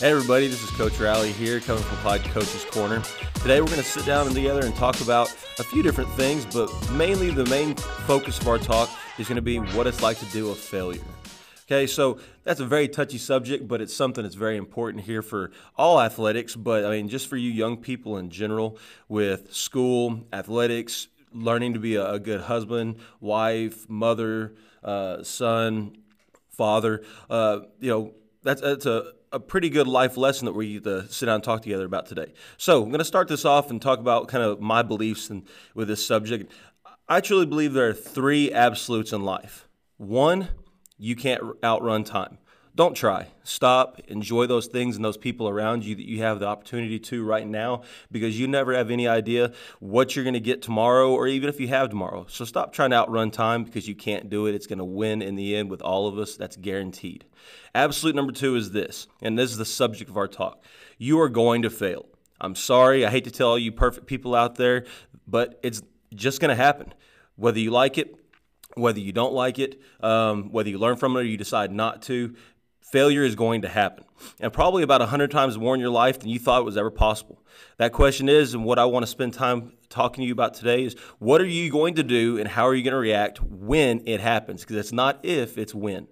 Hey everybody, this is Coach Rowley here, coming from Clyde Coaches Corner. Today we're going to sit down and together and talk about a few different things, but mainly the main focus of our talk is going to be what it's like to deal with failure. Okay, so that's a very touchy subject, but it's something that's very important here for all athletics, but I mean just for you young people in general with school, athletics, learning to be a good husband, wife, mother, son, father, that's a pretty good life lesson that we sit down and talk together about today. So I'm going to start this off and talk about kind of my beliefs and with this subject. I truly believe there are three absolutes in life. One, you can't outrun time. Don't try. Stop. Enjoy those things and those people around you that you have the opportunity to right now, because you never have any idea what you're going to get tomorrow or even if you have tomorrow. So stop trying to outrun time, because you can't do it. It's going to win in the end with all of us. That's guaranteed. Absolute number two is this, and this is the subject of our talk. You are going to fail. I'm sorry. I hate to tell all you perfect people out there, but it's just going to happen. Whether you like it, whether you don't like it, whether you learn from it or you decide not to, failure is going to happen, and probably about 100 times more in your life than you thought was ever possible. That question is, and what I want to spend time talking to you about today is, what are you going to do and how are you going to react when it happens? Because it's not if, it's when.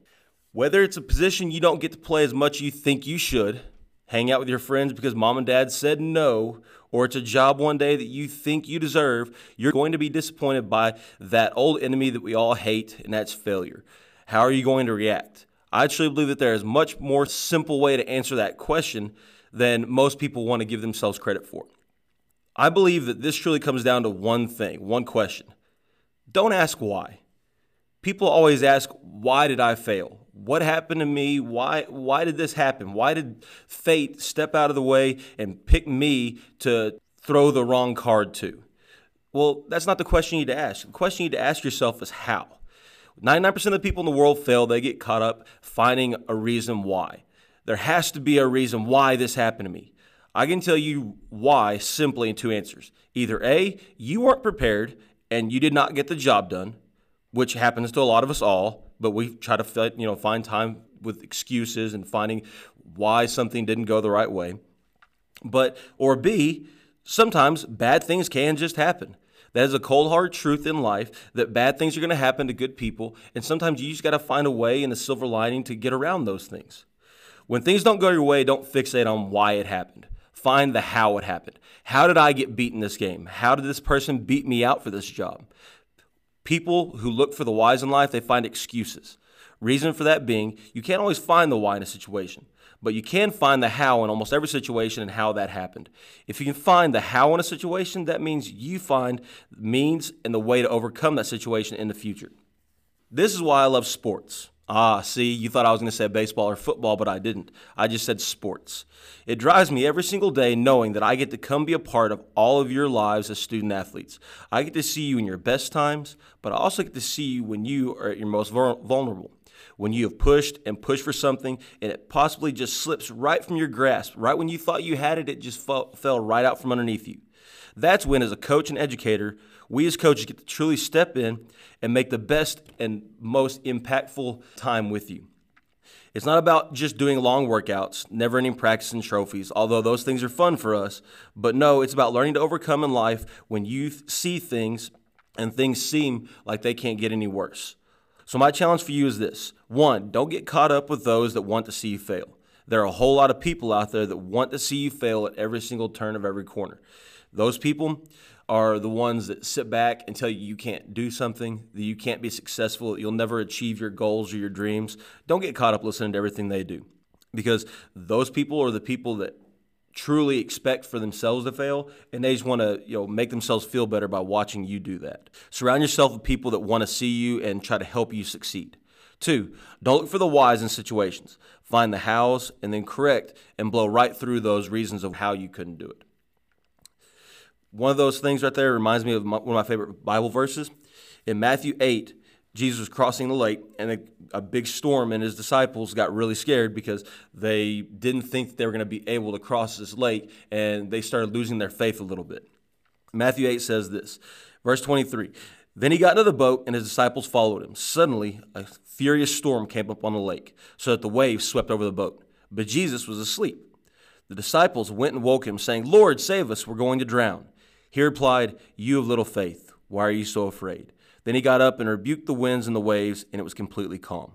Whether it's a position you don't get to play as much as you think you should, hang out with your friends because mom and dad said no, or it's a job one day that you think you deserve, you're going to be disappointed by that old enemy that we all hate, and that's failure. How are you going to react? I truly believe that there is much more simple way to answer that question than most people want to give themselves credit for. I believe that this truly comes down to one thing, one question. Don't ask why. People always ask, why did I fail? What happened to me? Why did this happen? Why did fate step out of the way and pick me to throw the wrong card to? Well, that's not the question you need to ask. The question you need to ask yourself is how. 99% of the people in the world fail. They get caught up finding a reason why. There has to be a reason why this happened to me. I can tell you why simply in two answers. Either A, you weren't prepared and you did not get the job done, which happens to a lot of us all, but we try to find time with excuses and finding why something didn't go the right way. Or B, sometimes bad things can just happen. That is a cold, hard truth in life, that bad things are going to happen to good people, and sometimes you just got to find a way and a silver lining to get around those things. When things don't go your way, don't fixate on why it happened. Find the how it happened. How did I get beat in this game? How did this person beat me out for this job? People who look for the whys in life, they find excuses. Reason for that being, you can't always find the why in a situation, but you can find the how in almost every situation and how that happened. If you can find the how in a situation, that means you find the means and the way to overcome that situation in the future. This is why I love sports. See, you thought I was going to say baseball or football, but I didn't. I just said sports. It drives me every single day knowing that I get to come be a part of all of your lives as student athletes. I get to see you in your best times, but I also get to see you when you are at your most vulnerable. When you have pushed and pushed for something and it possibly just slips right from your grasp, right when you thought you had it, it just fell right out from underneath you. That's when, as a coach and educator, we as coaches get to truly step in and make the best and most impactful time with you. It's not about just doing long workouts, never-ending practice and trophies, although those things are fun for us. But no, it's about learning to overcome in life when you see things and things seem like they can't get any worse. So my challenge for you is this. One, don't get caught up with those that want to see you fail. There are a whole lot of people out there that want to see you fail at every single turn of every corner. Those people are the ones that sit back and tell you you can't do something, that you can't be successful, that you'll never achieve your goals or your dreams. Don't get caught up listening to everything they do, because those people are the people that truly expect for themselves to fail, and they just want to make themselves feel better by watching you do that. Surround yourself with people that want to see you and try to help you succeed. Two, don't look for the whys in situations. Find the hows and then correct and blow right through those reasons of how you couldn't do it. One of those things right there reminds me of one of my favorite Bible verses. In Matthew 8, Jesus was crossing the lake, and a big storm, and his disciples got really scared because they didn't think they were going to be able to cross this lake, and they started losing their faith a little bit. Matthew 8 says this, verse 23, "Then he got into the boat, and his disciples followed him. Suddenly, a furious storm came up on the lake, so that the waves swept over the boat. But Jesus was asleep. The disciples went and woke him, saying, "Lord, save us, we're going to drown." He replied, "You of little faith, why are you so afraid?" Then he got up and rebuked the winds and the waves, and it was completely calm.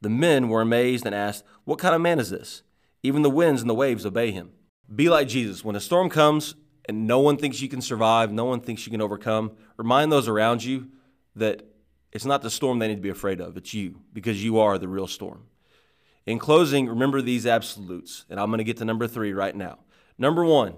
The men were amazed and asked, "What kind of man is this? Even the winds and the waves obey him." Be like Jesus. When a storm comes and no one thinks you can survive, no one thinks you can overcome, remind those around you that it's not the storm they need to be afraid of, it's you, because you are the real storm. In closing, remember these absolutes, and I'm going to get to number 3 right now. Number 1,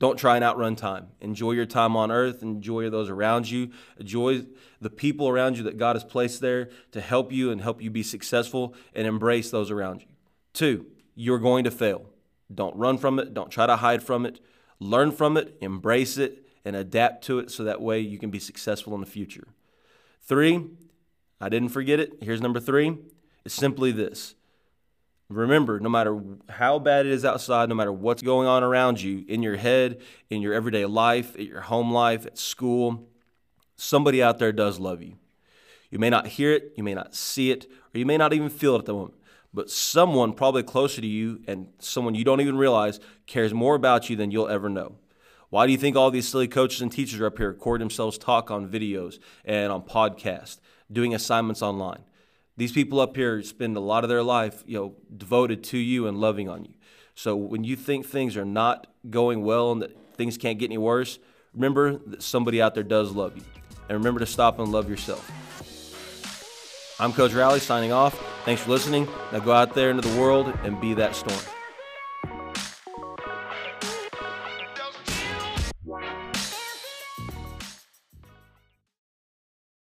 don't try and outrun time. Enjoy your time on earth. Enjoy those around you. Enjoy the people around you that God has placed there to help you and help you be successful, and embrace those around you. 2, you're going to fail. Don't run from it. Don't try to hide from it. Learn from it, embrace it, and adapt to it so that way you can be successful in the future. 3, I didn't forget it. Here's number 3. It's simply this. Remember, no matter how bad it is outside, no matter what's going on around you, in your head, in your everyday life, at your home life, at school, somebody out there does love you. You may not hear it, you may not see it, or you may not even feel it at the moment, but someone probably closer to you and someone you don't even realize cares more about you than you'll ever know. Why do you think all these silly coaches and teachers are up here recording themselves talk on videos and on podcasts, doing assignments online? These people up here spend a lot of their life, devoted to you and loving on you. So when you think things are not going well and that things can't get any worse, remember that somebody out there does love you. And remember to stop and love yourself. I'm Coach Rowley signing off. Thanks for listening. Now go out there into the world and be that storm.